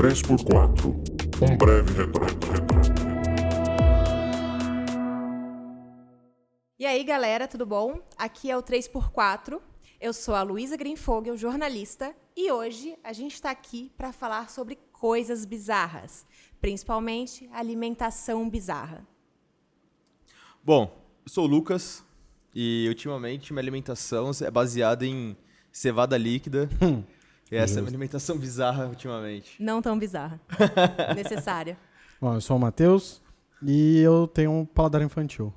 3x4, um breve retrato. E aí, galera, tudo bom? Aqui é o 3x4, eu sou a Luiza Grynfogiel, jornalista, e hoje a gente está aqui para falar sobre coisas bizarras, principalmente alimentação bizarra. Bom, eu sou o Lucas e ultimamente minha alimentação é baseada em cevada líquida. E essa é a minha alimentação bizarra ultimamente. Não tão bizarra, necessária. Bom, eu sou o Mateus e eu tenho um paladar infantil.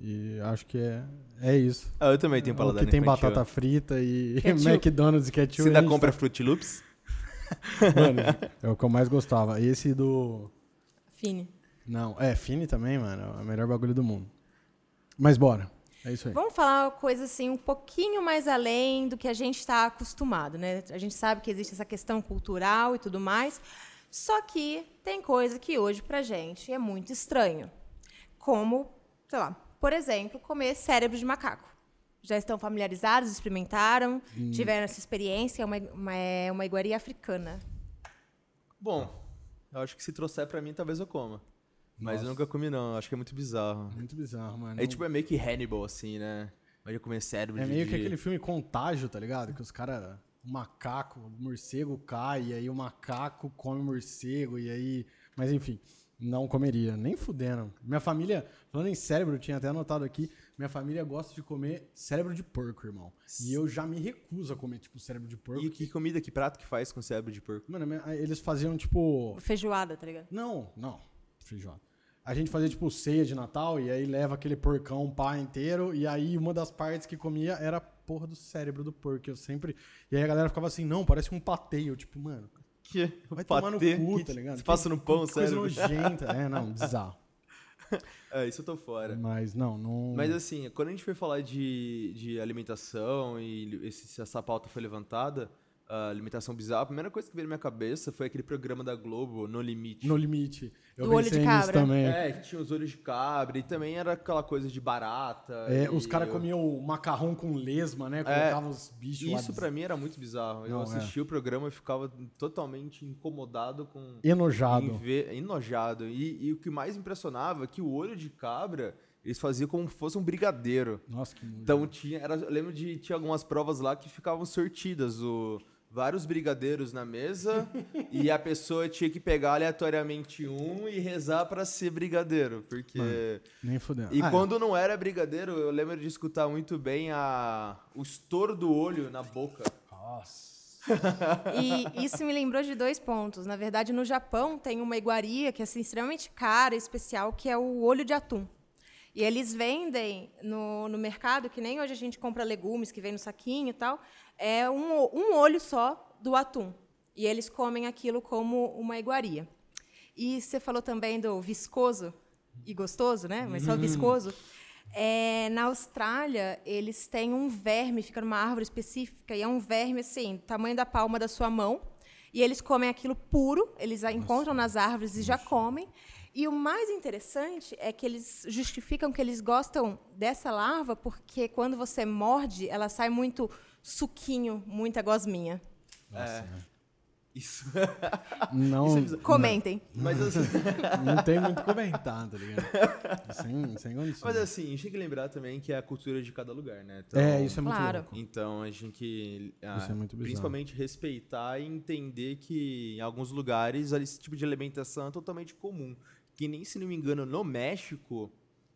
E acho que é isso. Ah, eu também tenho paladar infantil. Tem batata frita e McDonald's e ketchup. Você ainda compra Fruit Loops? Mano, é o que eu mais gostava. Esse do... Fini. Não, Fini também, mano. É o melhor bagulho do mundo. Mas bora. É isso aí. Vamos falar uma coisa assim, um pouquinho mais além do que a gente está acostumado, né? A gente sabe que existe essa questão cultural e tudo mais. Só que tem coisa que hoje pra gente é muito estranho. Como, sei lá... Por exemplo, comer cérebro de macaco. Já estão familiarizados, experimentaram, tiveram essa experiência, é uma iguaria africana. Bom, eu acho que se trouxer pra mim, talvez eu coma. Mas eu nunca comi, não. Eu acho que é muito bizarro. Muito bizarro, mano. É tipo, é meio que Hannibal, assim, né? Mas eu comer cérebro de... É meio que aquele filme Contágio, tá ligado? Que os caras... O macaco, o morcego cai, e aí o macaco come o morcego, e aí... Mas enfim... Não comeria, nem fudendo. Minha família, falando em cérebro, eu tinha até anotado aqui, minha família gosta de comer cérebro de porco, irmão. E eu já me recuso a comer, tipo, cérebro de porco. E que comida, que prato que faz com cérebro de porco? Mano, eles faziam, tipo... Feijoada, tá ligado? Não. Feijoada. A gente fazia, tipo, ceia de Natal, e aí leva aquele porcão, pá, inteiro, e aí uma das partes que comia era a porra do cérebro do porco. Eu sempre... E aí a galera ficava assim, não, parece um patê. Eu, tipo, mano... Que vai tomar no cu, tá ligado? Você passa no pão, sério. Coisa nojenta. Bizarro. Isso eu tô fora. Mas não... Mas assim, quando a gente foi falar de alimentação e essa pauta foi levantada, a alimentação bizarra, a primeira coisa que veio na minha cabeça foi aquele programa da Globo, No Limite. No Limite. Eu pensei nisso também. É, que tinha os olhos de cabra e também era aquela coisa de barata. É, os caras comiam macarrão com lesma, né? Colocavam os bichos lá. Isso pra mim era muito bizarro. Eu assistia o programa e ficava totalmente incomodado com... Enojado. E o que mais impressionava é que o olho de cabra... Eles faziam como se fosse um brigadeiro. Nossa, que lindo. Então eu lembro de tinha algumas provas lá que ficavam sortidas. Vários brigadeiros na mesa e a pessoa tinha que pegar aleatoriamente um e rezar pra ser brigadeiro. Porque... Mano, nem fudeu. E quando não era brigadeiro, eu lembro de escutar muito bem o estouro do olho na boca. Nossa. E isso me lembrou de 2 pontos. Na verdade, no Japão tem uma iguaria que é assim, extremamente cara, especial, que é o olho de atum. E eles vendem no mercado, que nem hoje a gente compra legumes, que vem no saquinho e tal, é um olho só do atum. E eles comem aquilo como uma iguaria. E você falou também do viscoso e gostoso, né? Mas só viscoso. Na Austrália, eles têm um verme, fica numa árvore específica, e é um verme assim, do tamanho da palma da sua mão. E eles comem aquilo puro, eles encontram nas árvores e já comem. E o mais interessante é que eles justificam que eles gostam dessa larva porque, quando você morde, ela sai muito suquinho, muita gosminha. Nossa, né? Isso. Não, isso é comentem. Não. Mas assim... não tem muito comentar, tá ligado? Sem condições. Mas assim, a gente tem que lembrar também que é a cultura de cada lugar, né? Então, isso é muito louco. Então a gente tem que principalmente respeitar e entender que em alguns lugares esse tipo de alimentação é totalmente comum. Que nem, se não me engano, no México,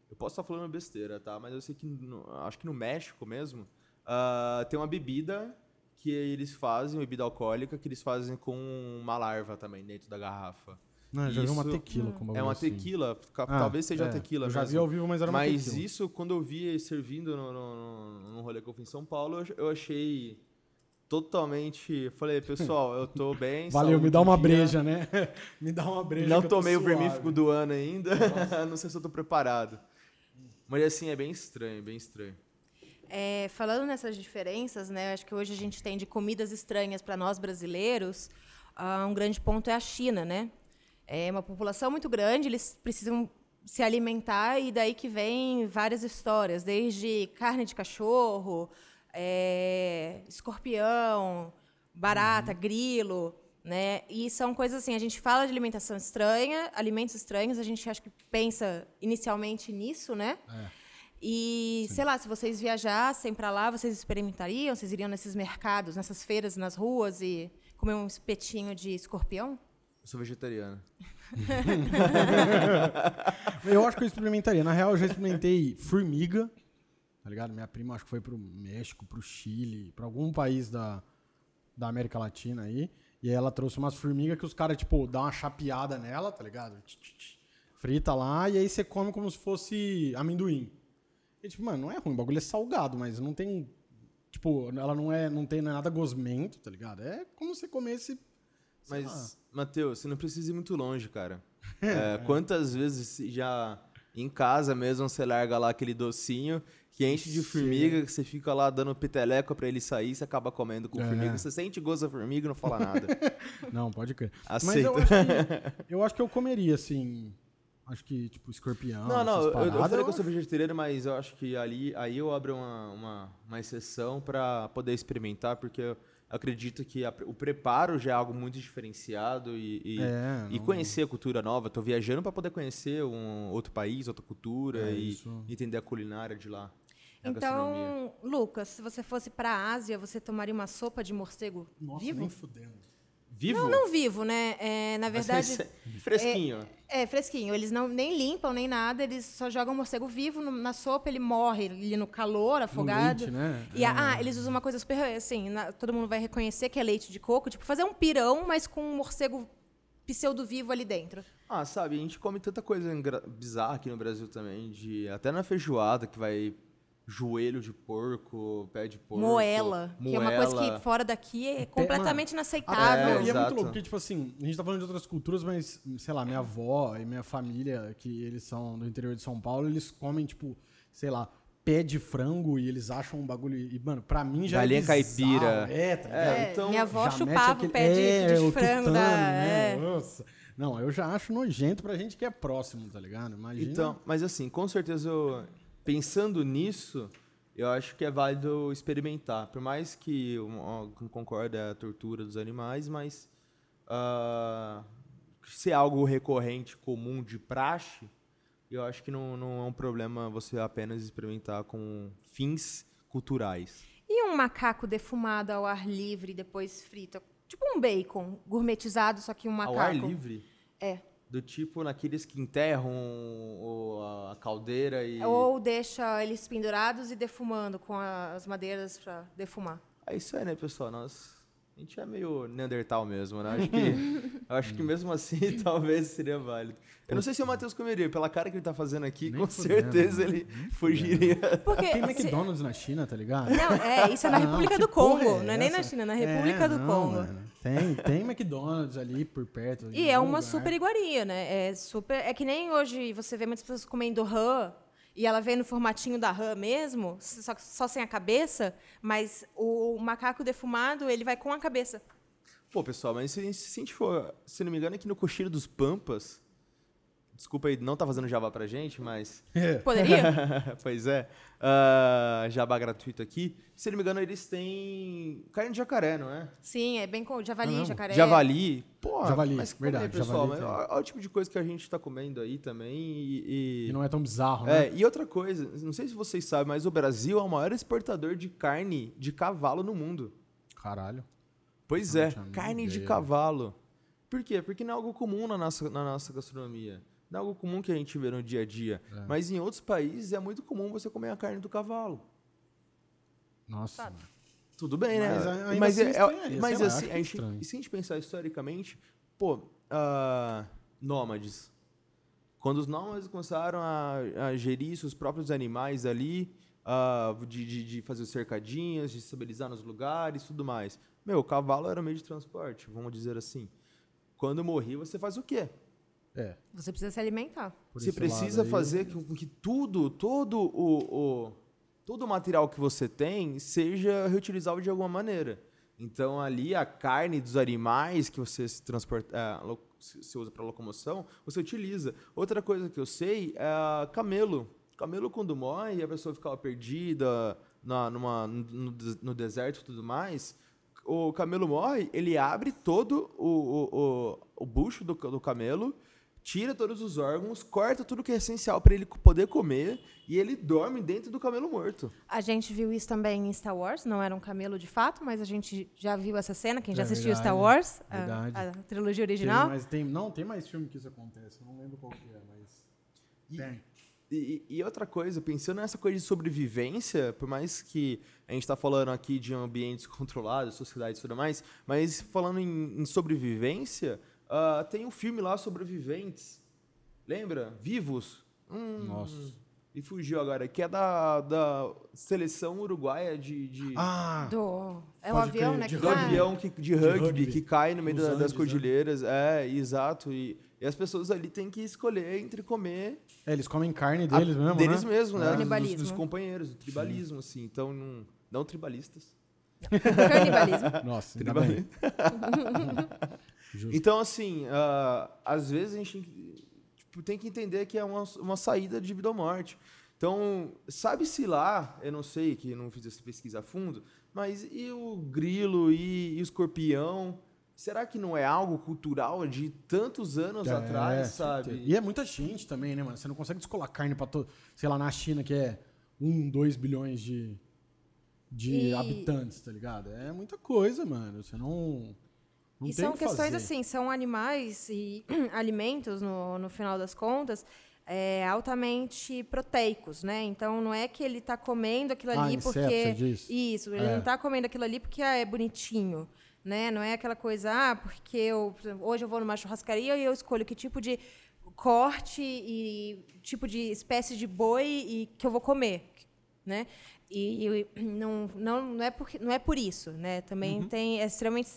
eu posso estar falando besteira, tá? Mas eu sei que, acho que no México mesmo, tem uma bebida que eles fazem, bebida alcoólica, que eles fazem com uma larva também dentro da garrafa. Não, eu já vi uma tequila com bagulho. É uma tequila, talvez seja tequila. Eu já vi ao vivo, mas era uma tequila. Mas isso, quando eu vi servindo no rolê que eu fui em São Paulo, eu achei... Totalmente. Falei, pessoal, eu tô bem. Valeu, me dá uma breja, né? Me dá uma breja. Não tomei o vermífugo do ano ainda. Não sei se eu tô preparado. Mas assim, é bem estranho, bem estranho. Falando nessas diferenças, né? Acho que hoje a gente tem de comidas estranhas para nós brasileiros. Um grande ponto é a China, né? É uma população muito grande, eles precisam se alimentar, e daí que vem várias histórias, desde carne de cachorro. Escorpião, barata, grilo, né? E são coisas assim, a gente fala de alimentação estranha, alimentos estranhos, a gente acho que pensa inicialmente nisso, né? É. E, sim, sei lá, se vocês viajassem para lá, vocês experimentariam? Vocês iriam nesses mercados, nessas feiras, nas ruas e comer um espetinho de escorpião? Eu sou vegetariana. Eu acho que eu experimentaria. Na real, eu já experimentei formiga, tá ligado? Minha prima acho que foi pro México, pro Chile, pra algum país da América Latina aí. E aí ela trouxe umas formigas que os caras, tipo, dão uma chapeada nela, tá ligado? Frita lá, e aí você come como se fosse amendoim. E tipo, mano, não é ruim, o bagulho é salgado, mas não tem... Tipo, ela não tem nada gosmento, tá ligado? É como se comesse... Mas, Mateus, você não precisa ir muito longe, cara. Quantas vezes já em casa mesmo você larga lá aquele docinho que enche de formiga, que você fica lá dando peteleco pra ele sair, você acaba comendo com formiga, você sente gosto da formiga e não fala nada. Não, pode crer. Aceita. Mas eu acho que eu comeria, assim... Acho que, tipo, escorpião, essas paradas. Eu falei que eu sou vegetariano, mas eu acho que aí eu abro uma exceção pra poder experimentar, porque eu acredito que o preparo já é algo muito diferenciado e conhecer a cultura nova. Tô viajando pra poder conhecer um outro país, outra cultura e entender a culinária de lá. Então, Lucas, se você fosse pra Ásia, você tomaria uma sopa de morcego vivo? Nossa, nem fudendo. Vivo? Não vivo, né? Na verdade... Fresquinho. Fresquinho. Eles nem limpam, nem nada. Eles só jogam morcego vivo na sopa. Ele morre ali no calor, afogado. Leite, né? E eles usam uma coisa super... Assim, todo mundo vai reconhecer que é leite de coco. Tipo, fazer um pirão, mas com um morcego pseudo-vivo ali dentro. Ah, sabe? A gente come tanta coisa bizarra aqui no Brasil também. Até na feijoada, que vai... Joelho de porco, pé de porco. Moela. Que é uma coisa que fora daqui é completamente inaceitável. E é muito louco, porque, tipo assim, a gente tá falando de outras culturas, mas, sei lá, minha avó e minha família, que eles são do interior de São Paulo, eles comem, tipo, sei lá, pé de frango e eles acham um bagulho... E, mano, pra mim já galinha é caipira. Tá ligado? Então, minha avó chupava o pé de frango. Tutano, né? Nossa... Não, eu já acho nojento pra gente que é próximo, tá ligado? Imagina. Então, mas assim, com certeza eu... Pensando nisso, eu acho que é válido experimentar. Por mais que eu não concorde a tortura dos animais, mas se é algo recorrente, comum, de praxe, eu acho que não é um problema você apenas experimentar com fins culturais. E um macaco defumado ao ar livre e depois frito? Tipo um bacon gourmetizado, só que um macaco. Ao ar livre? É. Do tipo naqueles que enterram a caldeira e... Ou deixa eles pendurados e defumando com as madeiras para defumar. É isso aí, né, pessoal? A gente é meio Neandertal mesmo, né? Acho que mesmo assim talvez seria válido. Eu não sei se o Mateus comeria. Pela cara que ele tá fazendo aqui, nem com certeza ele fugiria. Porque tem McDonald's na China, tá ligado? Não, isso é na República do Congo. Não é nem na China, é na República do Congo. Mano. Tem McDonald's ali por perto. Ali e é uma super iguaria, né? É que nem hoje você vê muitas pessoas comendo rã e ela vem no formatinho da rã mesmo, só sem a cabeça, mas o macaco defumado, ele vai com a cabeça. Pô, pessoal, mas se a gente for, se não me engano, aqui no Cocheiro dos Pampas, desculpa aí, não tá fazendo jabá pra gente, mas... Poderia? Pois é. Jabá gratuito aqui. Se não me engano, eles têm carne de jacaré, não é? Sim, é bem com javali, jacaré. Javali? Pô, mas verdade, aí, pessoal, javali. Mas, olha o tipo de coisa que a gente tá comendo aí também e não é tão bizarro, né? E outra coisa, não sei se vocês sabem, mas o Brasil é o maior exportador de carne de cavalo no mundo. Caralho. Pois é, carne de cavalo. Por quê? Porque não é algo comum na nossa gastronomia. Não é algo comum que a gente vê no dia a dia. É. Mas em outros países é muito comum você comer a carne do cavalo. Nossa. Tá. Tudo bem, mas, né? Mas assim, e se a gente pensar historicamente, nômades. Quando os nômades começaram a gerir seus próprios animais ali, de fazer os cercadinhos, de estabilizar nos lugares e tudo mais. Meu, o cavalo era o meio de transporte, vamos dizer assim. Quando morrer, você faz o quê? Você precisa se alimentar. Você precisa fazer com que todo o material que você tem seja reutilizável de alguma maneira. Então, ali, a carne dos animais que você se usa para locomoção, você utiliza. Outra coisa que eu sei é camelo. Camelo, quando morre, a pessoa ficava perdida no deserto e tudo mais... o camelo morre, ele abre todo o bucho do camelo, tira todos os órgãos, corta tudo que é essencial para ele poder comer e ele dorme dentro do camelo morto. A gente viu isso também em Star Wars, não era um camelo de fato, mas a gente já viu essa cena, quem já assistiu Star Wars, a trilogia original. Tem, mas tem mais filme que isso acontece, não lembro qual que é, mas tem. E outra coisa, pensando nessa coisa de sobrevivência, por mais que a gente está falando aqui de ambientes controlados, sociedades e tudo mais, mas falando em sobrevivência, tem um filme lá, Sobreviventes, lembra? Vivos. Nossa. E fugiu agora, que é da seleção uruguaia de... Ah! É o avião, né? Do avião de rugby que cai no meio das cordilheiras. É, exato. E as pessoas ali têm que escolher entre comer... É, eles comem carne deles mesmo, né? Deles mesmo, né? Dos companheiros, do tribalismo, assim. Então, não tribalistas. Carnibalismo. Nossa, tribalismo. Então, assim, às vezes a gente tem que entender que é uma saída de vida ou morte. Então, sabe-se lá, eu não sei, que não fiz essa pesquisa a fundo, mas e o grilo e o escorpião? Será que não é algo cultural de tantos anos atrás, sabe? E é muita gente também, né, mano? Você não consegue descolar carne pra todo... Sei lá, na China, que é 2 bilhões de habitantes, tá ligado? É muita coisa, mano. Você não tem o que fazer. E são questões assim, são animais e alimentos, no final das contas, altamente proteicos, né? Então, não é que ele tá comendo aquilo ali porque... Inseto, você disse. Isso, ele não tá comendo aquilo ali porque é bonitinho. Né? Não é aquela coisa, porque hoje eu vou numa churrascaria e eu escolho que tipo de corte e tipo de espécie de boi que eu vou comer. Né? E não é por isso. Né? Também tem, é extremamente,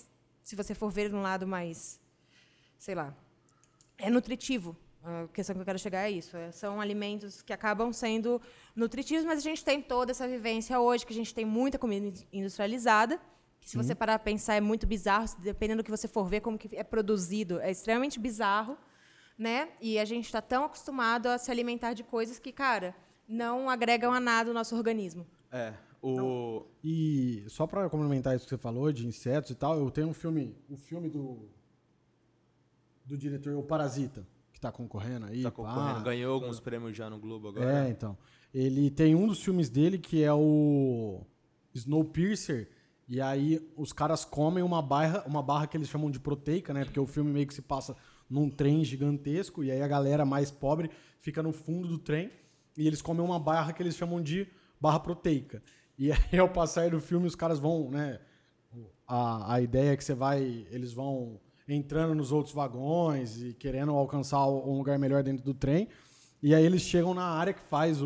se você for ver de um lado mais, sei lá, é nutritivo. A questão que eu quero chegar é isso. São alimentos que acabam sendo nutritivos, mas a gente tem toda essa vivência hoje, que a gente tem muita comida industrializada, que se você parar para pensar é muito bizarro, dependendo do que você for ver, como que é produzido, é extremamente bizarro, né? E a gente está tão acostumado a se alimentar de coisas que, cara, não agregam a nada o nosso organismo. E só para complementar isso que você falou de insetos e tal, eu tenho um filme do diretor O Parasita, que está concorrendo aí. Está concorrendo, ganhou alguns prêmios já no Globo agora. É, então. Ele tem um dos filmes dele que é o Snowpiercer. E aí os caras comem uma barra que eles chamam de proteica, né? Porque o filme meio que se passa num trem gigantesco e aí a galera mais pobre fica no fundo do trem e eles comem uma barra que eles chamam de barra proteica. E aí ao passar do filme os caras vão, né? A ideia é que eles vão entrando nos outros vagões e querendo alcançar um lugar melhor dentro do trem. E aí eles chegam na área que faz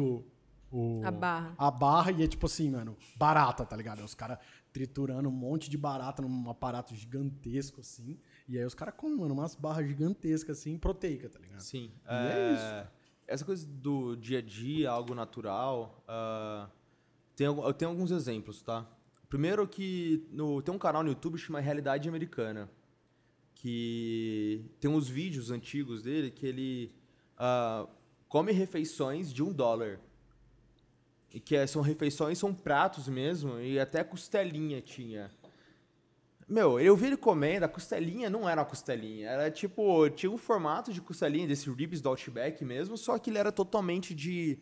a barra e é tipo assim, mano, barata, tá ligado? Os caras triturando um monte de barata num aparato gigantesco, assim. E aí os caras comem, mano, umas barras gigantescas, assim, proteica, tá ligado? Sim. E é isso. Essa coisa do dia a dia, algo natural, eu tenho alguns exemplos, tá? Primeiro que tem um canal no YouTube chamado Realidade Americana, que tem uns vídeos antigos dele que ele come refeições de $1. Que são refeições, são pratos mesmo, e até costelinha tinha. Meu, eu vi ele comendo, a costelinha não era uma costelinha, era tipo, tinha um formato de costelinha, desse ribs do Outback mesmo, só que ele era totalmente de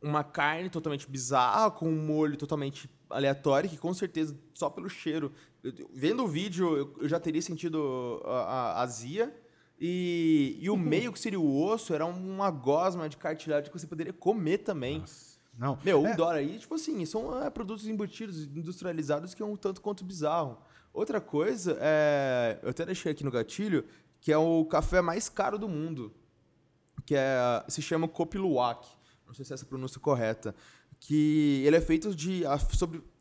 uma carne totalmente bizarra, com um molho totalmente aleatório, que com certeza, só pelo cheiro, vendo o vídeo, eu já teria sentido a azia. E o meio, que seria o osso, era uma gosma de cartilagem que você poderia comer também. Nossa, não. Meu, $1 aí, tipo assim, são produtos embutidos, industrializados, que é um tanto quanto bizarro. Outra coisa, eu até deixei aqui no gatilho, que é o café mais caro do mundo, que se chama Kopi Luwak, não sei se é essa pronúncia correta, que ele é feito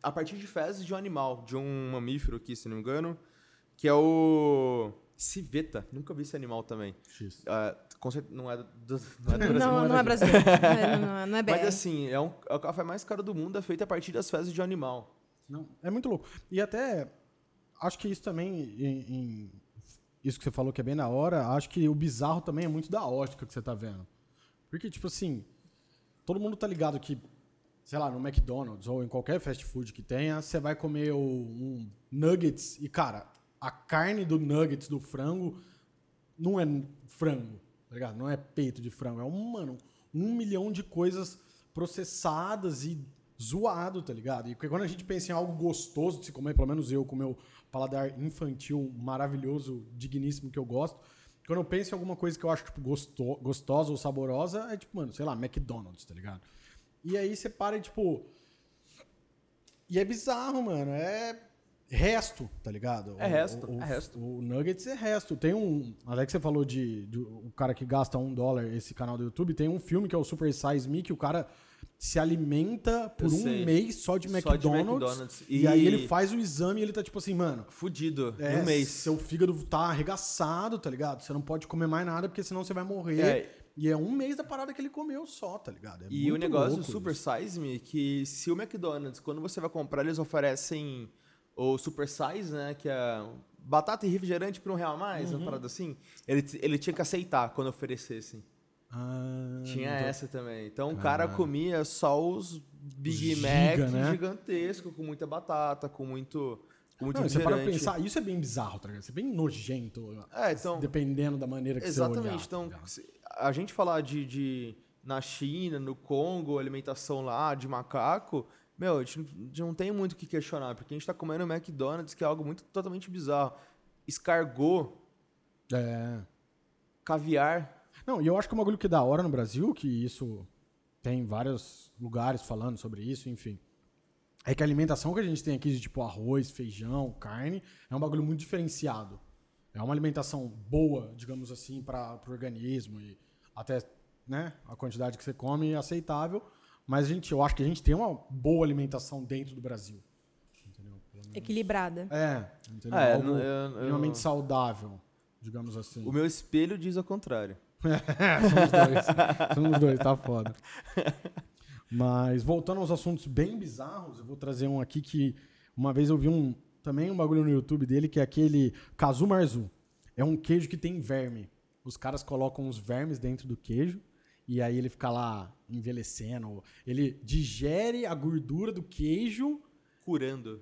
a partir de fezes de um animal, de um mamífero aqui, se não me engano, que é o... Civeta, nunca vi esse animal também. Não é brasileiro. Não é BR. Mas assim, é o café mais caro do mundo, é feito a partir das fezes de animal. Não, é muito louco. E até, acho que isso também, isso que você falou que é bem na hora, acho que o bizarro também é muito da ótica que você tá vendo. Porque, tipo assim, todo mundo tá ligado que sei lá, no McDonald's ou em qualquer fast food que tenha, você vai comer um nuggets e, cara, a carne do nuggets, do frango, não é frango, tá ligado? Não é peito de frango, é um milhão de coisas processadas e zoado, tá ligado? E quando a gente pensa em algo gostoso de se comer, pelo menos eu, com o meu paladar infantil maravilhoso, digníssimo, que eu gosto, quando eu penso em alguma coisa que eu acho, tipo, gostosa ou saborosa, é tipo, mano, sei lá, McDonald's, tá ligado? E aí você para e, tipo... E é bizarro, mano. É resto, tá ligado? É resto, é resto. O Nuggets é resto. Tem até que você falou de o cara que gasta $1, esse canal do YouTube, tem um filme que é o Super Size Me, que o cara se alimenta por mês só de McDonald's. Só de McDonald's. E aí ele faz o exame e ele tá tipo assim, mano... Fudido, um mês. Seu fígado tá arregaçado, tá ligado? Você não pode comer mais nada porque senão você vai morrer... E é um mês da parada que ele comeu só, tá ligado? É e o negócio do Super Size Me, que se o McDonald's, quando você vai comprar, eles oferecem o Super Size, né? Que é batata e refrigerante por R$1 a mais, uma parada assim. Ele tinha que aceitar quando oferecessem. Ah, tinha essa também. Então o cara comia só os Big Macs, né? Gigantesco, com muita batata, com muito... Não, você para pensar, isso é bem bizarro, tá ligado? Isso é bem nojento, então, dependendo da maneira que você olhar. Exatamente, então, a gente falar de na China, no Congo, alimentação lá de macaco, meu, a gente não tem muito o que questionar, porque a gente tá comendo McDonald's, que é algo totalmente bizarro. Escargot, caviar. Não, e eu acho que é um bagulho que é da hora no Brasil, que isso tem vários lugares falando sobre isso, enfim. É que a alimentação que a gente tem aqui de tipo arroz, feijão, carne, é um bagulho muito diferenciado. É uma alimentação boa, digamos assim, para o organismo e até, né, a quantidade que você come é aceitável. Mas eu acho que a gente tem uma boa alimentação dentro do Brasil. Entendeu? Equilibrada. Entendeu? Minimamente saudável, digamos assim. O meu espelho diz ao contrário. Somos dois, tá foda. Mas voltando aos assuntos bem bizarros, eu vou trazer um aqui que uma vez eu vi também um bagulho no YouTube dele, que é aquele Kazumarzu. É um queijo que tem verme. Os caras colocam os vermes dentro do queijo e aí ele fica lá envelhecendo. Ele digere a gordura do queijo. Curando.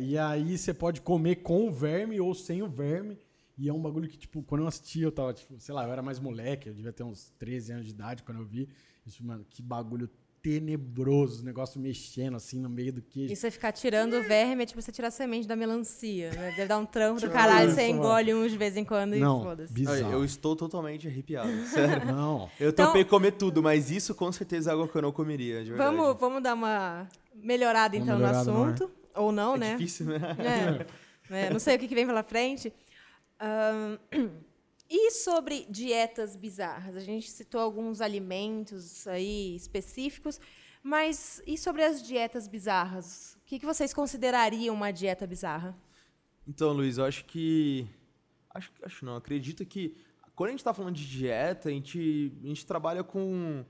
E aí você pode comer com o verme ou sem o verme. E é um bagulho que, tipo, quando eu assisti, eu tava, tipo, sei lá, eu era mais moleque, eu devia ter uns 13 anos de idade quando eu vi. Isso, mano, que bagulho tenebroso, o negócio mexendo assim no meio do queijo. E você ficar tirando o verme, é tipo você tirar a semente da melancia, né? Deve dar um trampo do caralho, você engole uns de vez em quando e foda-se. Bizarro. Eu estou totalmente arrepiado, sério. Não. Eu topei comer tudo, mas isso com certeza é algo que eu não comeria, de verdade. Vamos dar uma melhorada então no assunto, ou não, né? É difícil, né? Não sei o que vem pela frente. E sobre dietas bizarras? A gente citou alguns alimentos aí específicos, mas e sobre as dietas bizarras? O que vocês considerariam uma dieta bizarra? Então, Luiz, eu acho que... Acho não, acredito que quando a gente está falando de dieta, a gente trabalha com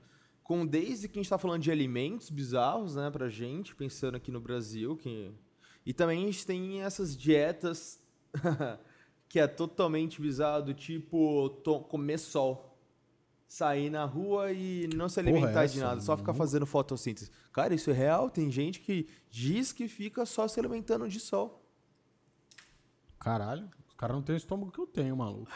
desde que a gente está falando de alimentos bizarros, né, pra gente, pensando aqui no Brasil. E também a gente tem essas dietas... que é totalmente bizarro, tipo comer sol. Sair na rua e não se alimentar de nada, só ficar fazendo fotossíntese. Cara, isso é real? Tem gente que diz que fica só se alimentando de sol. Caralho, os caras não têm o estômago que eu tenho, maluco.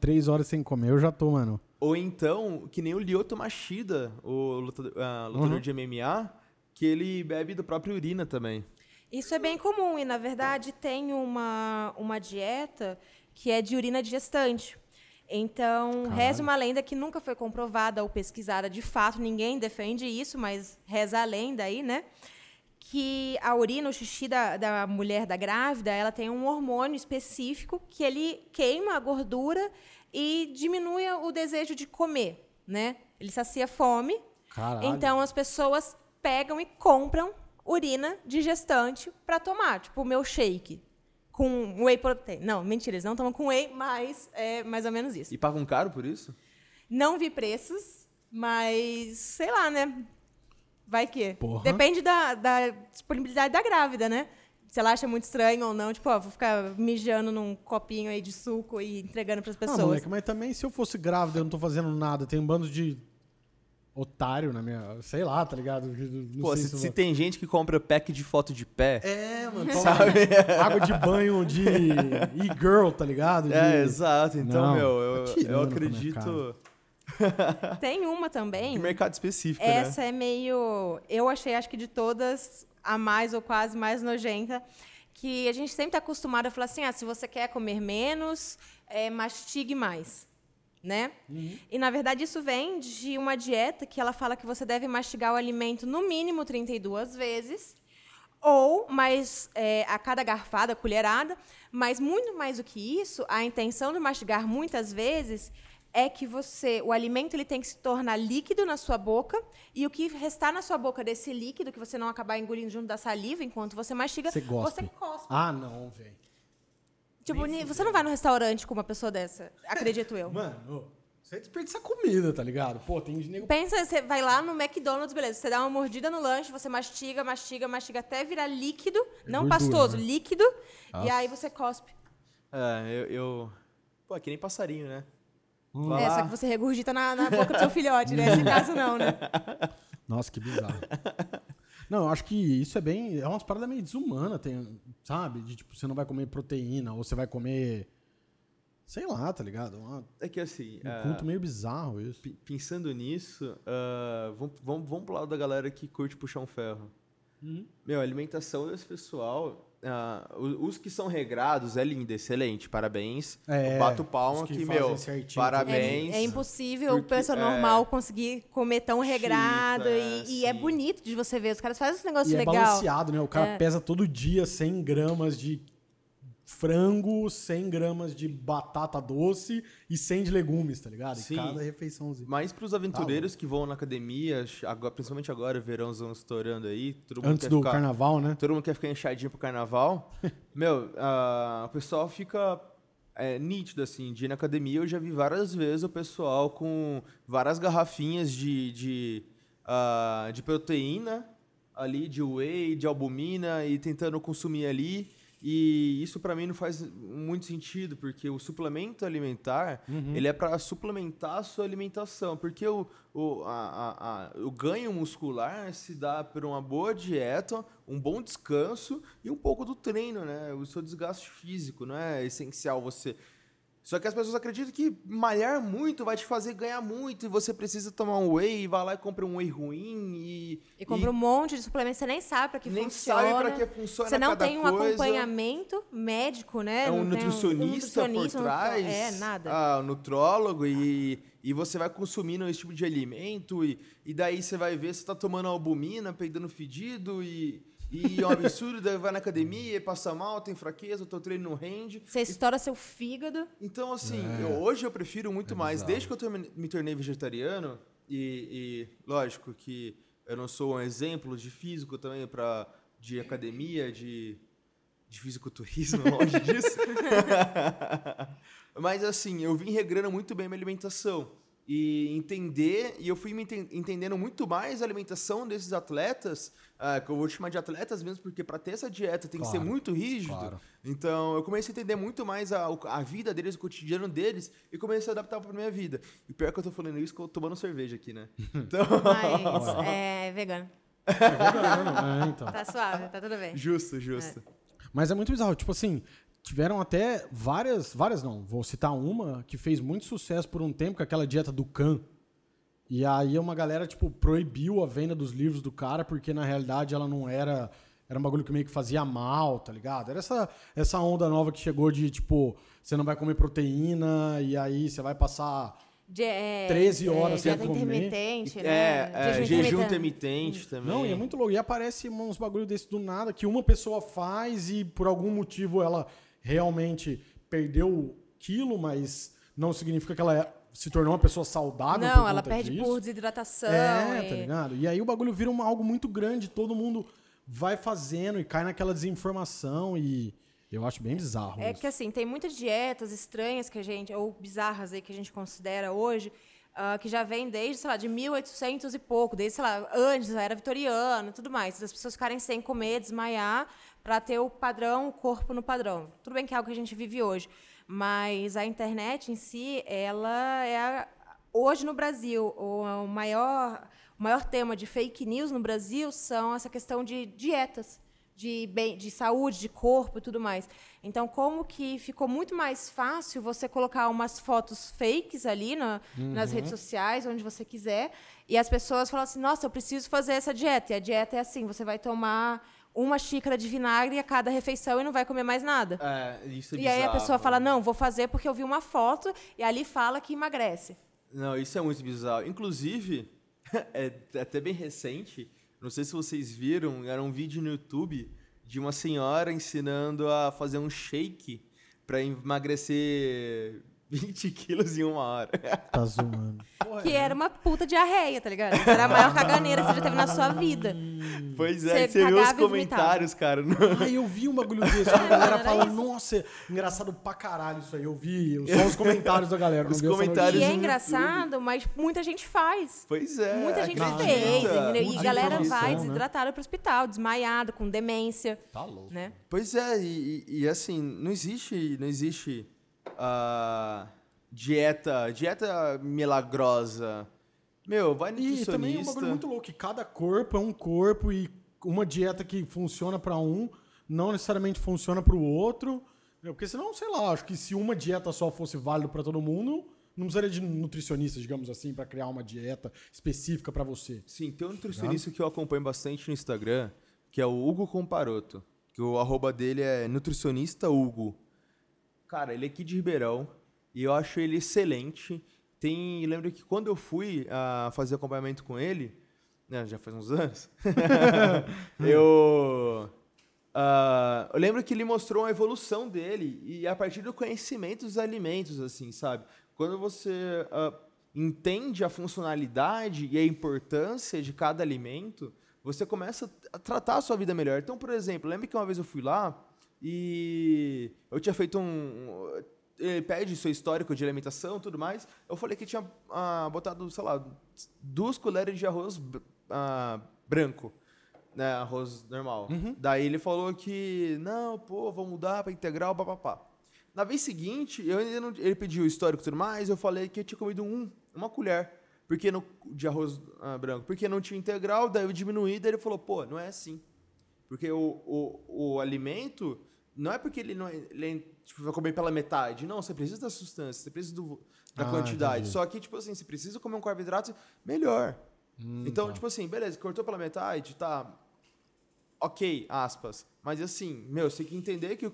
3 horas sem comer, eu já tô, mano. Ou então, que nem o Lioto Machida, o lutador de MMA, que ele bebe da própria urina também. Isso é bem comum e, na verdade, tem uma dieta que é de urina de gestante. Então, reza uma lenda que nunca foi comprovada ou pesquisada de fato, ninguém defende isso, mas reza a lenda aí, né? Que a urina, o xixi da mulher, da grávida, ela tem um hormônio específico que ele queima a gordura e diminui o desejo de comer, né? Ele sacia a fome. Caralho. Então, as pessoas pegam e compram urina de gestante para tomar, tipo o meu shake com whey protein. Não, mentira, eles não tomam com whey, mas é mais ou menos isso. E pagam caro por isso? Não vi preços, mas sei lá, né? Vai que. Porra. Depende da disponibilidade da grávida, né? Se ela acha muito estranho ou não, tipo, vou ficar mijando num copinho aí de suco e entregando para as pessoas. Não, moleque, mas também se eu fosse grávida, eu não tô fazendo nada, tem um bando de otário na minha... Sei lá, tá ligado? Não pô, sei se tem gente que compra pack de foto de pé... É, mano. Sabe? Água de banho de e-girl, tá ligado? De... É, exato. Então, não, meu, eu acredito... Tem uma também... De mercado específico, essa né? é meio... Eu achei, acho que de todas, a mais ou quase mais nojenta, que a gente sempre tá acostumado a falar assim, ah, se você quer comer menos, mastigue mais. Né? Uhum. E, na verdade, isso vem de uma dieta que ela fala que você deve mastigar o alimento no mínimo 32 vezes, ou mais a cada garfada, colherada, mas muito mais do que isso, a intenção de mastigar muitas vezes é que o alimento ele tem que se tornar líquido na sua boca, e o que restar na sua boca desse líquido, que você não acabar engolindo junto da saliva enquanto você mastiga, você cospe. Ah, não, velho. Tipo, você não vai no restaurante com uma pessoa dessa, acredito eu. Mano, você desperdiça comida, tá ligado? Pô, tem de nego... Pensa, você vai lá no McDonald's, beleza, você dá uma mordida no lanche, você mastiga, mastiga, mastiga, até virar líquido, não gordura, pastoso, né? Líquido, nossa. E aí você cospe. Pô, é que nem passarinho, né? É, só que você regurgita na boca do seu filhote, né? Nesse caso não, né? Nossa, que bizarro. Não, eu acho que isso é umas paradas meio desumanas, sabe? De tipo, você não vai comer proteína, ou você vai comer... Sei lá, tá ligado? É que assim... Um culto meio bizarro isso. Pensando nisso, vamos pro lado da galera que curte puxar um ferro. Uhum. Meu, a alimentação desse pessoal... os que são regrados é lindo, excelente, parabéns. Eu bato palma que meu, certinho, parabéns. É impossível o pessoa normal conseguir comer tão regrado. E é bonito de você ver, os caras fazem esse negócio legal. É balanceado, né? O cara pesa todo dia 100 gramas de frango, 100 gramas de batata doce e 100 de legumes, tá ligado? Sim. Cada refeiçãozinha. Mas pros aventureiros que vão na academia, principalmente agora, verãozão estourando aí, antes do carnaval, né? Todo mundo quer ficar inchadinho pro carnaval. Meu, o pessoal fica nítido, assim, de ir na academia. Eu já vi várias vezes o pessoal com várias garrafinhas de proteína ali, de whey, de albumina e tentando consumir ali. E isso pra mim não faz muito sentido, porque o suplemento alimentar, ele é pra suplementar a sua alimentação, porque o ganho muscular se dá por uma boa dieta, um bom descanso e um pouco do treino, né? O seu desgaste físico, não é essencial você... Só que as pessoas acreditam que malhar muito vai te fazer ganhar muito e você precisa tomar um whey e vai lá e compra um whey ruim e compra um monte de suplementos, você nem sabe para que funciona. Nem sabe para que funciona. Você não tem um acompanhamento médico, né? É um nutricionista por trás. É, nada. Um nutrólogo e você vai consumindo esse tipo de alimento e daí você vai ver, você tá tomando albumina, peidando fedido e é um absurdo, daí vai na academia, passa mal, tem fraqueza, o teu treino não rende. Você estoura seu fígado. Então, assim, hoje eu prefiro muito mais. Bizarro. Desde que me tornei vegetariano, e lógico que eu não sou um exemplo de físico também, de academia, de fisiculturismo, longe disso. Mas, assim, eu vim regrando muito bem minha alimentação. E eu fui me entendendo muito mais a alimentação desses atletas, que eu vou chamar de atletas mesmo, porque para ter essa dieta tem que ser muito rígido. Claro. Então eu comecei a entender muito mais a vida deles, o cotidiano deles, e comecei a adaptar para minha vida. E pior que eu tô falando isso, que eu tô tomando cerveja aqui, né? Então... Mas é vegano. É vegano, então. Tá suave, tá tudo bem. Justo. Mas é muito bizarro, tipo assim... Tiveram até várias não, vou citar uma que fez muito sucesso por um tempo, com aquela dieta do Khan. E aí uma galera, tipo, proibiu a venda dos livros do cara, porque na realidade ela não era... Era um bagulho que meio que fazia mal, tá ligado? Era essa onda nova que chegou de, tipo, você não vai comer proteína e aí você vai passar... 13 horas sem comer. Intermitente, né? Jejum intermitente também. Não, e é muito louco. E aparece uns bagulho desse do nada que uma pessoa faz e por algum motivo ela realmente perdeu quilo, mas não significa que ela se tornou uma pessoa saudável. Não, ela perde por desidratação. Tá ligado? E aí o bagulho vira algo muito grande, todo mundo vai fazendo e cai naquela desinformação e... Eu acho bem bizarro. É que assim, tem muitas dietas estranhas que a gente, ou bizarras aí que a gente considera hoje, que já vem desde, sei lá, de 1800 e pouco, desde, sei lá, antes, era vitoriana e tudo mais. As pessoas ficarem sem comer, desmaiar, para ter o padrão, o corpo no padrão. Tudo bem que é algo que a gente vive hoje, mas a internet em si, ela é hoje no Brasil, o maior tema de fake news no Brasil são essa questão de dietas, de saúde, de corpo e tudo mais. Então, como que ficou muito mais fácil você colocar umas fotos fakes ali nas redes sociais, onde você quiser, e as pessoas falam assim, nossa, eu preciso fazer essa dieta. E a dieta é assim, você vai tomar uma xícara de vinagre a cada refeição e não vai comer mais nada. É, isso é bizarro. E aí a pessoa fala, não, vou fazer porque eu vi uma foto e ali fala que emagrece. Não, isso é muito bizarro. Inclusive, é até bem recente, não sei se vocês viram, era um vídeo no YouTube de uma senhora ensinando a fazer um shake para emagrecer 20 quilos em uma hora. Tá zoando. Que era uma puta diarreia, tá ligado? Era a maior caganeira que você já teve na sua vida. Pois é, você viu os comentários, cara. Eu vi um bagulho desse, a galera falando, nossa, engraçado pra caralho isso aí. Eu vi só os comentários da galera. Os comentários. E é engraçado, mas muita gente faz. Pois é. Muita gente fez, entendeu? E a galera vai desidratada pro hospital, desmaiada, com demência. Tá louco. Né? Pois é, e assim, não existe dieta milagrosa. Meu, vai nutricionista. E também é um bagulho muito louco, que cada corpo é um corpo e uma dieta que funciona pra um não necessariamente funciona pro outro. Porque senão, sei lá, acho que se uma dieta só fosse válida pra todo mundo, não precisaria de nutricionista, digamos assim, pra criar uma dieta específica pra você. Sim, tem um nutricionista que eu acompanho bastante no Instagram, que é o Hugo Comparoto, que o arroba dele é Nutricionista Hugo. Cara, ele é aqui de Ribeirão e eu acho ele excelente. Lembro que quando eu fui fazer acompanhamento com ele, né, já faz uns anos, eu lembro que ele mostrou a evolução dele e a partir do conhecimento dos alimentos, assim, sabe? Quando você entende a funcionalidade e a importância de cada alimento, você começa a tratar a sua vida melhor. Então, por exemplo, lembro que uma vez eu fui lá e eu tinha feito ele pede seu histórico de alimentação e tudo mais. Eu falei que tinha botado, sei lá, 2 colheres de arroz branco, né? Arroz normal. Uhum. Daí ele falou que, não, pô, vou mudar pra integral, papapá. Na vez seguinte, ele pediu o histórico e tudo mais, eu falei que eu tinha comido uma colher porque de arroz branco, porque não tinha integral, daí eu diminuí, daí ele falou, pô, não é assim. Porque o alimento... Não é porque ele vai comer pela metade. Não, você precisa da substância, você precisa da quantidade. Entendi. Só que, tipo assim, você precisa comer um carboidrato melhor. Então, tipo assim, beleza, cortou pela metade, tá... Ok, aspas. Mas, assim, meu, você tem que entender que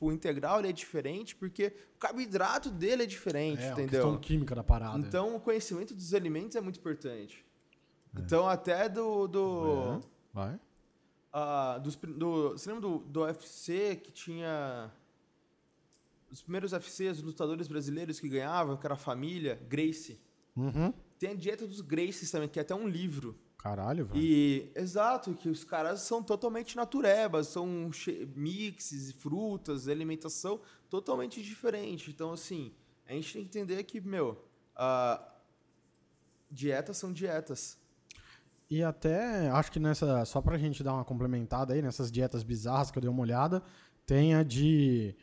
o integral ele é diferente porque o carboidrato dele é diferente, entendeu? É, a questão química da parada. Então, o conhecimento dos alimentos é muito importante. É. Então, até Vai... você lembra do UFC que tinha os primeiros UFCs, os lutadores brasileiros que ganhavam, que era a família Gracie? Uhum. Tem a dieta dos Gracies também, que é até um livro. Caralho, velho. Exato, que os caras são totalmente naturebas, são mixes, frutas, alimentação totalmente diferente. Então, assim, a gente tem que entender que, dietas são dietas. E até, acho que só pra gente dar uma complementada aí, nessas dietas bizarras que eu dei uma olhada, tem a de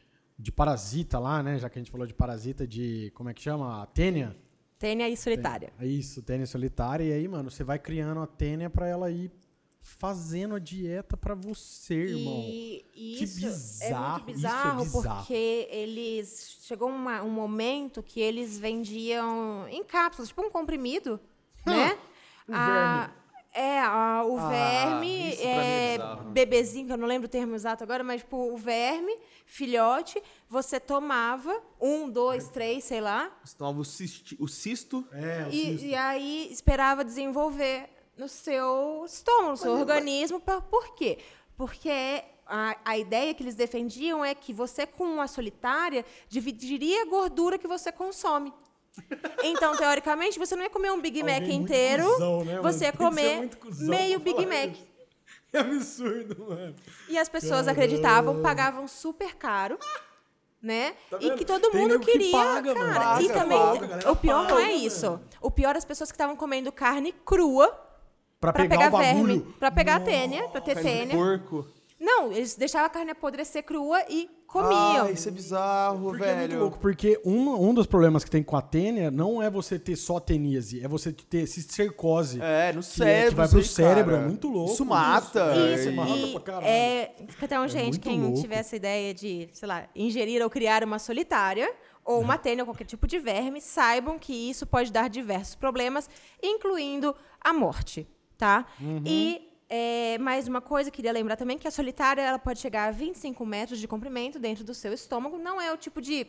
parasita lá, né? Já que a gente falou de parasita, de, como é que chama? A tênia? Tênia e solitária. Isso, tênia solitária. E aí, mano, você vai criando a tênia pra ela ir fazendo a dieta pra você, irmão. E isso, é muito bizarro porque eles... Chegou um momento que eles vendiam em cápsulas, tipo um comprimido, né? O verme, bebezinho, que eu não lembro o termo exato agora, mas tipo, o verme, filhote, você tomava 1, 2, 3, sei lá. Você tomava o cisto. E aí esperava desenvolver no seu estômago, no seu organismo. Por quê? Porque a ideia que eles defendiam é que você, com uma solitária, dividiria a gordura que você consome. Então, teoricamente, você não ia comer um Big Mac inteiro, cuzão, né, você ia comer meio Big Mac. Isso. É absurdo, mano. E as pessoas acreditavam, pagavam super caro, né? Tá e que todo mundo queria, que paga, cara. Paga, e também, o pior não é isso. Mano. O pior é as pessoas que estavam comendo carne crua pra pegar verme, pra pegar tênia, pra ter tênia. Não, eles deixavam a carne apodrecer crua e comiam. Ah, isso é bizarro, porque velho. É muito louco, porque um dos problemas que tem com a tênia não é você ter só teníase, é você ter cistercose. É, no cérebro. Que vai pro cérebro, cara. É muito louco. Isso mata. Isso mata pra caralho. É, então, gente, quem louco. Tiver essa ideia de, sei lá, ingerir ou criar uma solitária... ou uma tênia, ou qualquer tipo de verme, saibam que isso pode dar diversos problemas, incluindo a morte, tá? Uhum. E mais uma coisa, queria lembrar também que a solitária ela pode chegar a 25 metros de comprimento dentro do seu estômago. Não é o tipo de...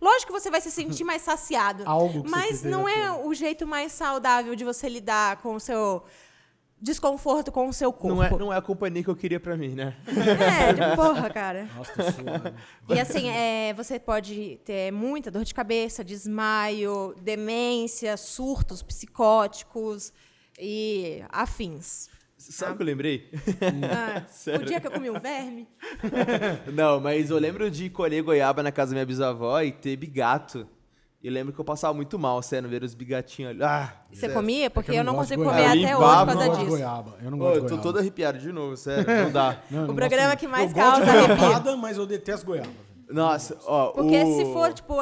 Lógico que você vai se sentir mais saciado, mas não é o jeito mais saudável de você lidar com o seu... desconforto com o seu corpo. Não é a companhia que eu queria pra mim, né? É, de porra, cara. Nossa, que suave. E assim, você pode ter muita dor de cabeça, desmaio, demência, surtos psicóticos e afins. Sabe o que eu lembrei? O dia que eu comi um verme? Não, mas eu lembro de colher goiaba na casa da minha bisavó e ter bigato. Eu lembro que eu passava muito mal, sério, ver os bigatinhos ali. Ah, você comia? Porque eu não consigo comer até hoje por causa disso. Goiaba. Eu não gosto de goiaba. Eu tô todo arrepiado de novo, sério. Não dá. O programa que mais causa arrepio. Mas eu detesto goiaba. Nossa, ó. Porque se for, tipo,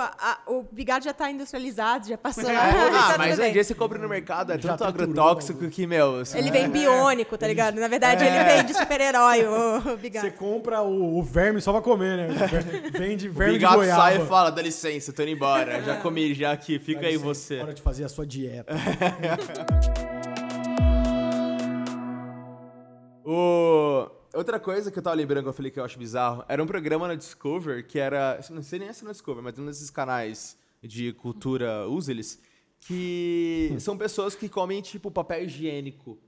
o bigado já tá industrializado, já passou lá. Ah, mas hoje em dia você compra no mercado, é tanto agrotóxico que, meu... Ele vem biônico, tá ligado? Na verdade, ele vem de super-herói, o bigado. Você compra o verme só pra comer, né? Vem de verme de goiaba. O bigado sai e fala, dá licença, tô indo embora. Já comi, já aqui, fica aí você. Hora de fazer a sua dieta. Outra coisa que eu tava lembrando, que eu falei que eu acho bizarro, era um programa na Discovery que era... Não sei nem se na Discovery, mas um desses canais de cultura, usa eles, que são pessoas que comem, tipo, papel higiênico,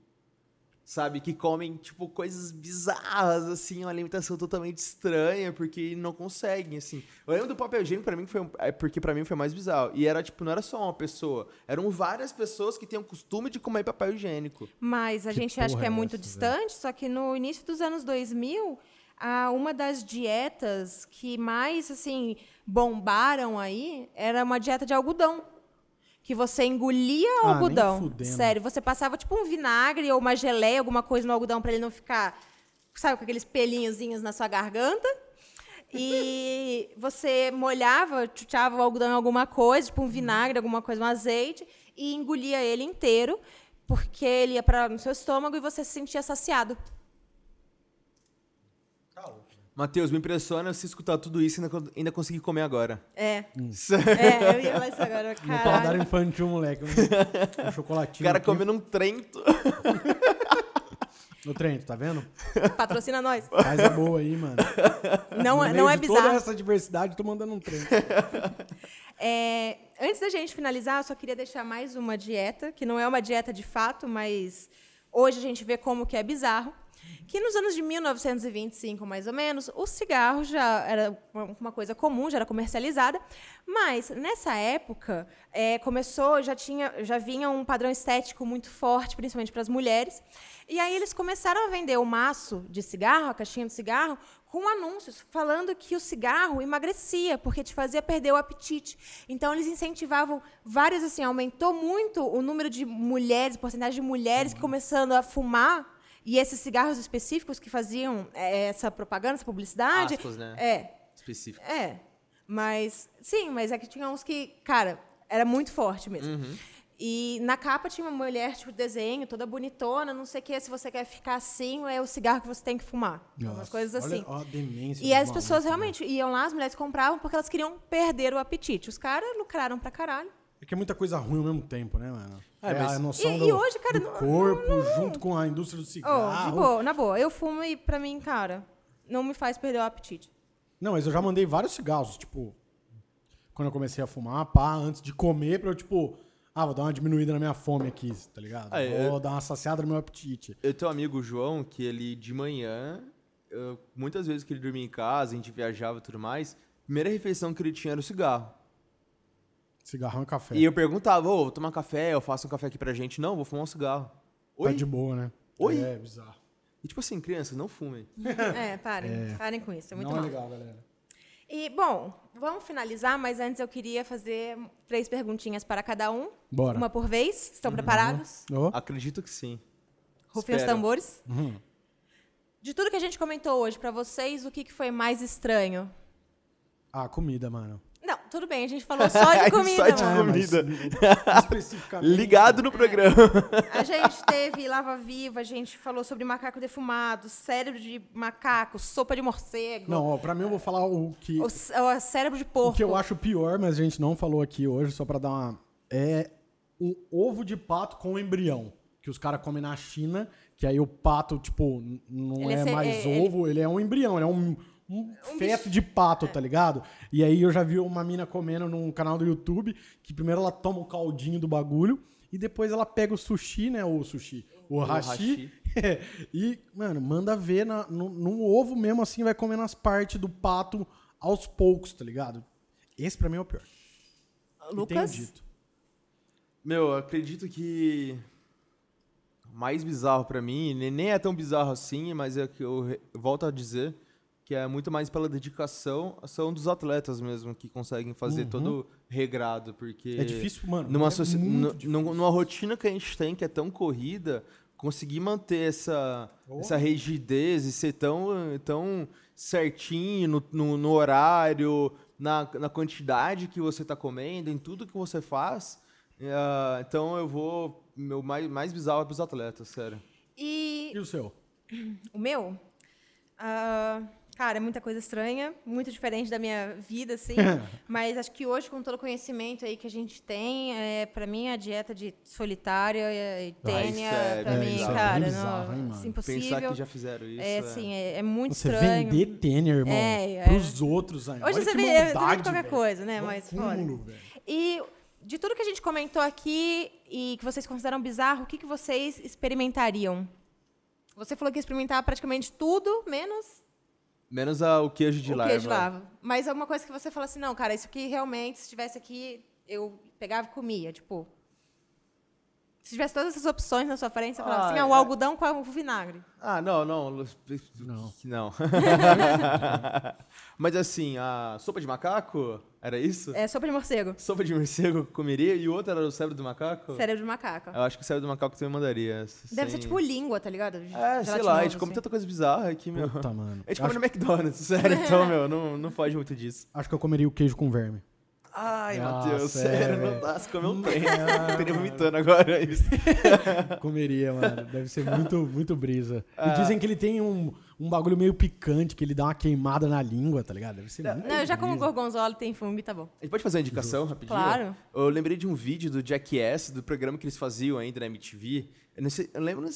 sabe? Que comem, tipo, coisas bizarras, assim, uma alimentação totalmente estranha, porque não conseguem, assim. Eu lembro do papel higiênico, pra mim, porque pra mim foi mais bizarro. E era, tipo, não era só uma pessoa, eram várias pessoas que têm o costume de comer papel higiênico. Mas a gente acha que é muito distante, só que no início dos anos 2000, uma das dietas que mais, assim, bombaram aí era uma dieta de algodão. Que você engolia algodão. Sério, você passava tipo um vinagre ou uma geleia, alguma coisa no algodão pra ele não ficar, sabe, com aqueles pelinhozinhos na sua garganta. E você molhava, chuteava o algodão em alguma coisa, tipo um vinagre, alguma coisa, um azeite, e engolia ele inteiro, porque ele ia para no seu estômago e você se sentia saciado. Mateus, me impressiona se escutar tudo isso e ainda conseguir comer agora. Eu ia falar isso agora, cara. Um paladar infantil, moleque. Um chocolatinho. O cara comendo um Trento. No Trento, tá vendo? Patrocina nós. Mas é boa aí, mano. Não é bizarro. Toda essa diversidade, tô mandando um Trento. Antes da gente finalizar, eu só queria deixar mais uma dieta, que não é uma dieta de fato, mas hoje a gente vê como que é bizarro. Que nos anos de 1925, mais ou menos, o cigarro já era uma coisa comum, já era comercializada, mas nessa época começou, já vinha um padrão estético muito forte, principalmente para as mulheres, e aí eles começaram a vender o maço de cigarro, a caixinha de cigarro, com anúncios falando que o cigarro emagrecia, porque te fazia perder o apetite. Então, eles incentivavam vários, assim, aumentou muito o número de mulheres, porcentagem de mulheres que começando a fumar. E esses cigarros específicos que faziam essa propaganda, essa publicidade... Aspas, né? Específicos. Mas é que tinha uns que, cara, era muito forte mesmo. Uhum. E na capa tinha uma mulher, tipo, desenho, toda bonitona, não sei o quê. Se você quer ficar assim, é o cigarro que você tem que fumar. Nossa, umas coisas assim. Olha a demência. E as pessoas realmente iam lá, as mulheres compravam, porque elas queriam perder o apetite. Os caras lucraram pra caralho. É que é muita coisa ruim ao mesmo tempo, né, mano? A noção do corpo junto com a indústria do cigarro. Na boa, eu fumo e, pra mim, cara, não me faz perder o apetite. Não, mas eu já mandei vários cigarros, tipo, quando eu comecei a fumar, antes de comer, pra eu, tipo, vou dar uma diminuída na minha fome aqui, tá ligado? Vou dar uma saciada no meu apetite. Eu tenho um amigo, João, que ele, de manhã, muitas vezes que ele dormia em casa, a gente viajava e tudo mais, a primeira refeição que ele tinha era o cigarro. Cigarrão e café. E eu perguntava, vou tomar café, eu faço um café aqui pra gente. Não, vou fumar um cigarro. Oi? Tá de boa, né? Oi? É bizarro. E tipo assim, crianças, não fumem. Parem com isso, é muito mal. Não é legal, galera. E, bom, vamos finalizar, mas antes eu queria fazer 3 perguntinhas para cada um. Bora. Uma por vez. Estão preparados? Acredito que sim. Rufem os tambores. De tudo que a gente comentou hoje, pra vocês, o que foi mais estranho? Ah, comida, mano. Não, tudo bem, a gente falou só de comida, só de mano. Comida. Mas, especificamente. Ligado no programa. É. A gente teve lava-viva, a gente falou sobre macaco defumado, cérebro de macaco, sopa de morcego. Não, ó, pra mim eu vou falar o que... O cérebro de porco. O que eu acho pior, mas a gente não falou aqui hoje, só pra dar uma... É um ovo de pato com embrião, que os caras comem na China, que aí o pato, tipo, não é mais ovo, ele é um embrião, ele é um feto bicho de pato, tá ligado? E aí eu já vi uma mina comendo num canal do YouTube, que primeiro ela toma o caldinho do bagulho, e depois ela pega o sushi, né? O hashi. E, mano, manda ver no ovo mesmo, assim, vai comendo as partes do pato aos poucos, tá ligado? Esse pra mim é o pior. Lucas? Entendido. Meu, eu acredito que mais bizarro pra mim, nem é tão bizarro assim, mas é que eu volto a dizer... que é muito mais pela dedicação, são dos atletas mesmo, que conseguem fazer todo regrado, porque... É difícil, mano. Numa rotina que a gente tem, que é tão corrida, conseguir manter essa rigidez e ser tão certinho no horário, na quantidade que você está comendo, em tudo que você faz. Então, eu vou... Meu mais bizarro é para os atletas, sério. E o seu? O meu? Cara, é muita coisa estranha, muito diferente da minha vida, assim. Mas acho que hoje, com todo o conhecimento aí que a gente tem, pra mim, a dieta de solitária e tênia, pra mim, cara, não, é impossível. Pensar que já fizeram isso. Assim, é muito estranho. Você vender tênia, irmão, pros outros. Aí. Hoje você vende qualquer coisa, né? Mas fora. E de tudo que a gente comentou aqui e que vocês consideram bizarro, o que vocês experimentariam? Você falou que ia experimentar praticamente tudo, menos o queijo de larva. O queijo de larva. Mas alguma coisa que você fala assim, não, cara, isso aqui realmente, se estivesse aqui, eu pegava e comia, tipo... Se tivesse todas essas opções na sua frente, você falava assim, o algodão com o vinagre. Ah, não. Mas assim, a sopa de macaco, era isso? É, sopa de morcego. Sopa de morcego eu comeria, e o outro era o cérebro do macaco? Cérebro do macaco. Eu acho que o cérebro do macaco também mandaria. Deve ser tipo língua, tá ligado? Sei lá, a gente come tanta coisa bizarra aqui, meu. Puta, mano. A gente come no McDonald's, sério, então, meu, não foge muito disso. Acho que eu comeria o queijo com verme. Ai, Mateus, sério, não dá. Se comer um trem. Eu teria vomitando agora isso. Comeria, mano. Deve ser muito, muito brisa. E dizem que ele tem um bagulho meio picante, que ele dá uma queimada na língua, tá ligado? Deve ser muito brisa. Eu já como gorgonzola, tem fungo e tá bom. A gente pode fazer uma indicação rapidinho? Claro. Eu lembrei de um vídeo do Jackass, do programa que eles faziam ainda na MTV. Eu não sei, eu lembro...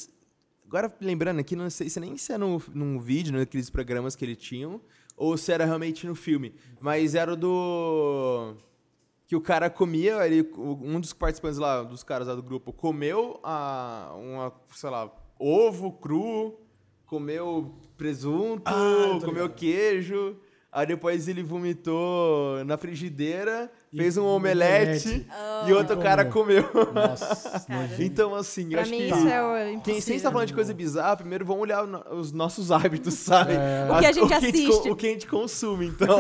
Agora, lembrando aqui, não sei se nem se é num vídeo, naqueles programas que eles tinham, ou se era realmente no filme. Mas era o do... que o cara comia, um dos participantes lá, dos caras lá do grupo, comeu ovo cru, comeu presunto, comeu queijo, aí depois ele vomitou na frigideira, fez um omelete e outro cara comeu. Nossa, então, assim, eu acho que... Pra mim isso é impossível. Quem está falando de coisa bizarra, primeiro vamos olhar os nossos hábitos, sabe? O que a gente assiste. O que a gente consome, então...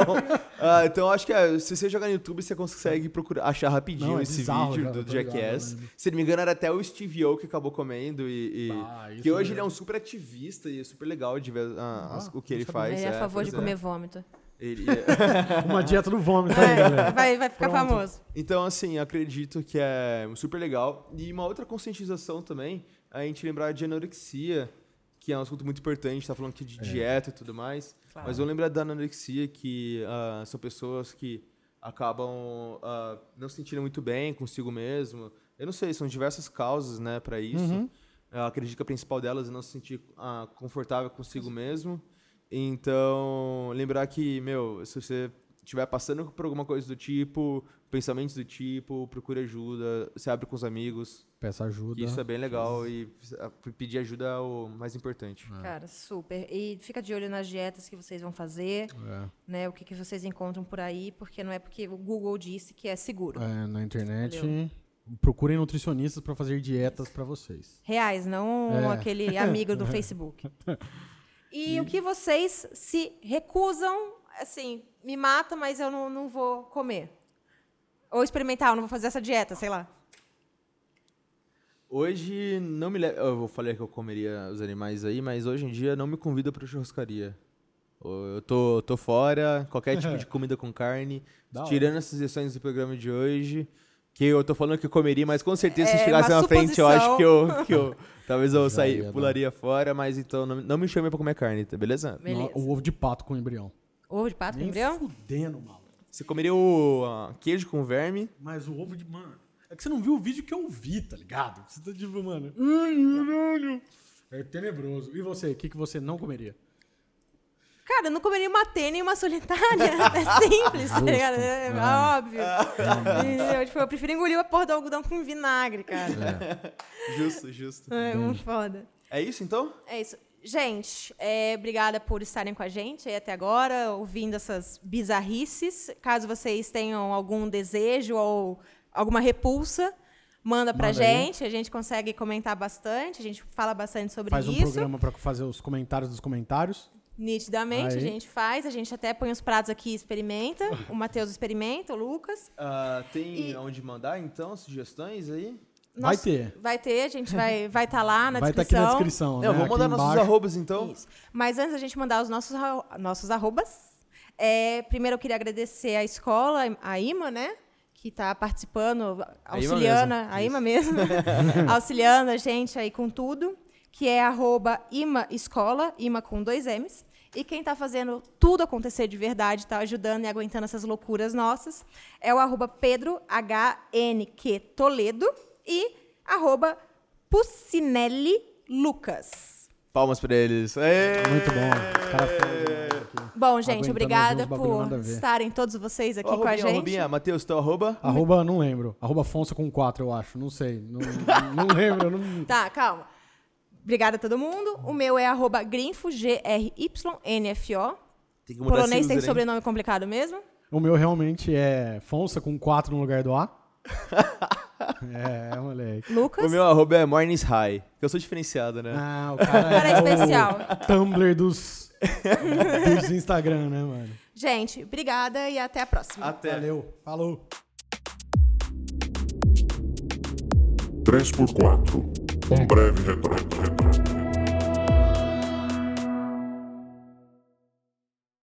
Então, acho que se você jogar no YouTube, você consegue procurar, achar rapidinho esse vídeo do Jackass. Se não me engano, era até o Steve Aoki que acabou comendo. Que hoje ele é um super ativista e é super legal de ver o que ele faz. Ele é a favor de comer vômito. Uma dieta do vômito aí, galera. Vai ficar famoso. Então, assim, acredito que é super legal. E uma outra conscientização também, a gente lembrar de anorexia, que é um assunto muito importante, a gente tá falando aqui de dieta e tudo mais. Claro. Mas eu lembro da anorexia, que são pessoas que acabam não se sentindo muito bem consigo mesmo. Eu não sei, são diversas causas, né, para isso. Eu acredito que a principal delas é não se sentir confortável consigo mesmo. Então, lembrar que, meu, se você estiver passando por alguma coisa do tipo, pensamentos do tipo, procure ajuda, se abre com os amigos. Peça ajuda. Isso é bem legal e pedir ajuda é o mais importante. Cara, super. E fica de olho nas dietas que vocês vão fazer, né? O que vocês encontram por aí, porque não é porque o Google disse que é seguro. Na internet... Valeu. Procurem nutricionistas para fazer dietas para vocês. Reais, não aquele amigo do Facebook. E o que vocês se recusam, assim, me mata, mas eu não vou comer. Ou experimentar, eu não vou fazer essa dieta, sei lá. Hoje não me leva... Eu falei que eu comeria os animais aí, mas hoje em dia não me convida pra churrascaria. Eu tô fora, qualquer tipo de comida com carne. Da tirando hora. As sugestões do programa de hoje... Que eu tô falando que eu comeria, mas com certeza se chegasse na frente, eu acho que eu talvez eu pularia fora, mas então não me chame pra comer carne, tá beleza? Beleza. O ovo de pato com embrião. Ovo de pato nem com embrião? Fudendo, maluco. Você comeria o queijo com verme. Mas o ovo de... Mano, é que você não viu o vídeo que eu vi, tá ligado? Você tá tipo, mano... É tenebroso. E você, o que você não comeria? Cara, eu não comeria uma tênia e uma solitária. É simples, tá ligado? É óbvio. É. Eu prefiro engolir a porra do algodão com vinagre, cara. É. Justo. É muito foda. É isso, então? É isso. Gente, obrigada por estarem com a gente aí até agora, ouvindo essas bizarrices. Caso vocês tenham algum desejo ou alguma repulsa, manda pra gente, aí. A gente consegue comentar bastante, a gente fala bastante sobre isso. Faz um programa pra fazer os comentários dos comentários. Nitidamente, aí. A gente faz, a gente até põe os pratos aqui e experimenta, o Mateus experimenta, o Lucas. Tem onde mandar, então, sugestões aí? Vai ter. Vai ter, a gente vai estar lá na descrição. Vai estar aqui na descrição, né? Eu vou mandar nossos arrobas, então. Isso. Mas antes da gente mandar os nossos arrobas, primeiro eu queria agradecer a escola, a Ima, né? Que está participando, auxiliando, a Ima mesmo, auxiliando a gente aí com tudo, que é @ImaEscola, Ima com 2 M's. E quem está fazendo tudo acontecer de verdade, está ajudando e aguentando essas loucuras nossas, é o @PedroHNQ Toledo e @Pucinelli Lucas. Palmas para eles. Aê! Muito bom. Cara, bom, gente, obrigada por estarem todos vocês aqui com a gente. Arrobinha, Mateus, teu arroba? Arroba, não lembro. @Fonsa com 4, eu acho. Não sei. Não lembro. Não... Tá, calma. Obrigada a todo mundo. O meu é @Grynfo, Grynfo. O polonês tem sobrenome complicado mesmo. O meu realmente é Fonsa com 4 no lugar do A. Moleque. Lucas? O meu arroba é Mornings High. Eu sou diferenciado, né? Ah, o cara é especial. O Tumblr dos Instagram, né, mano? Gente, obrigada e até a próxima. Até. Valeu. Falou. 3x4. Um breve retrato.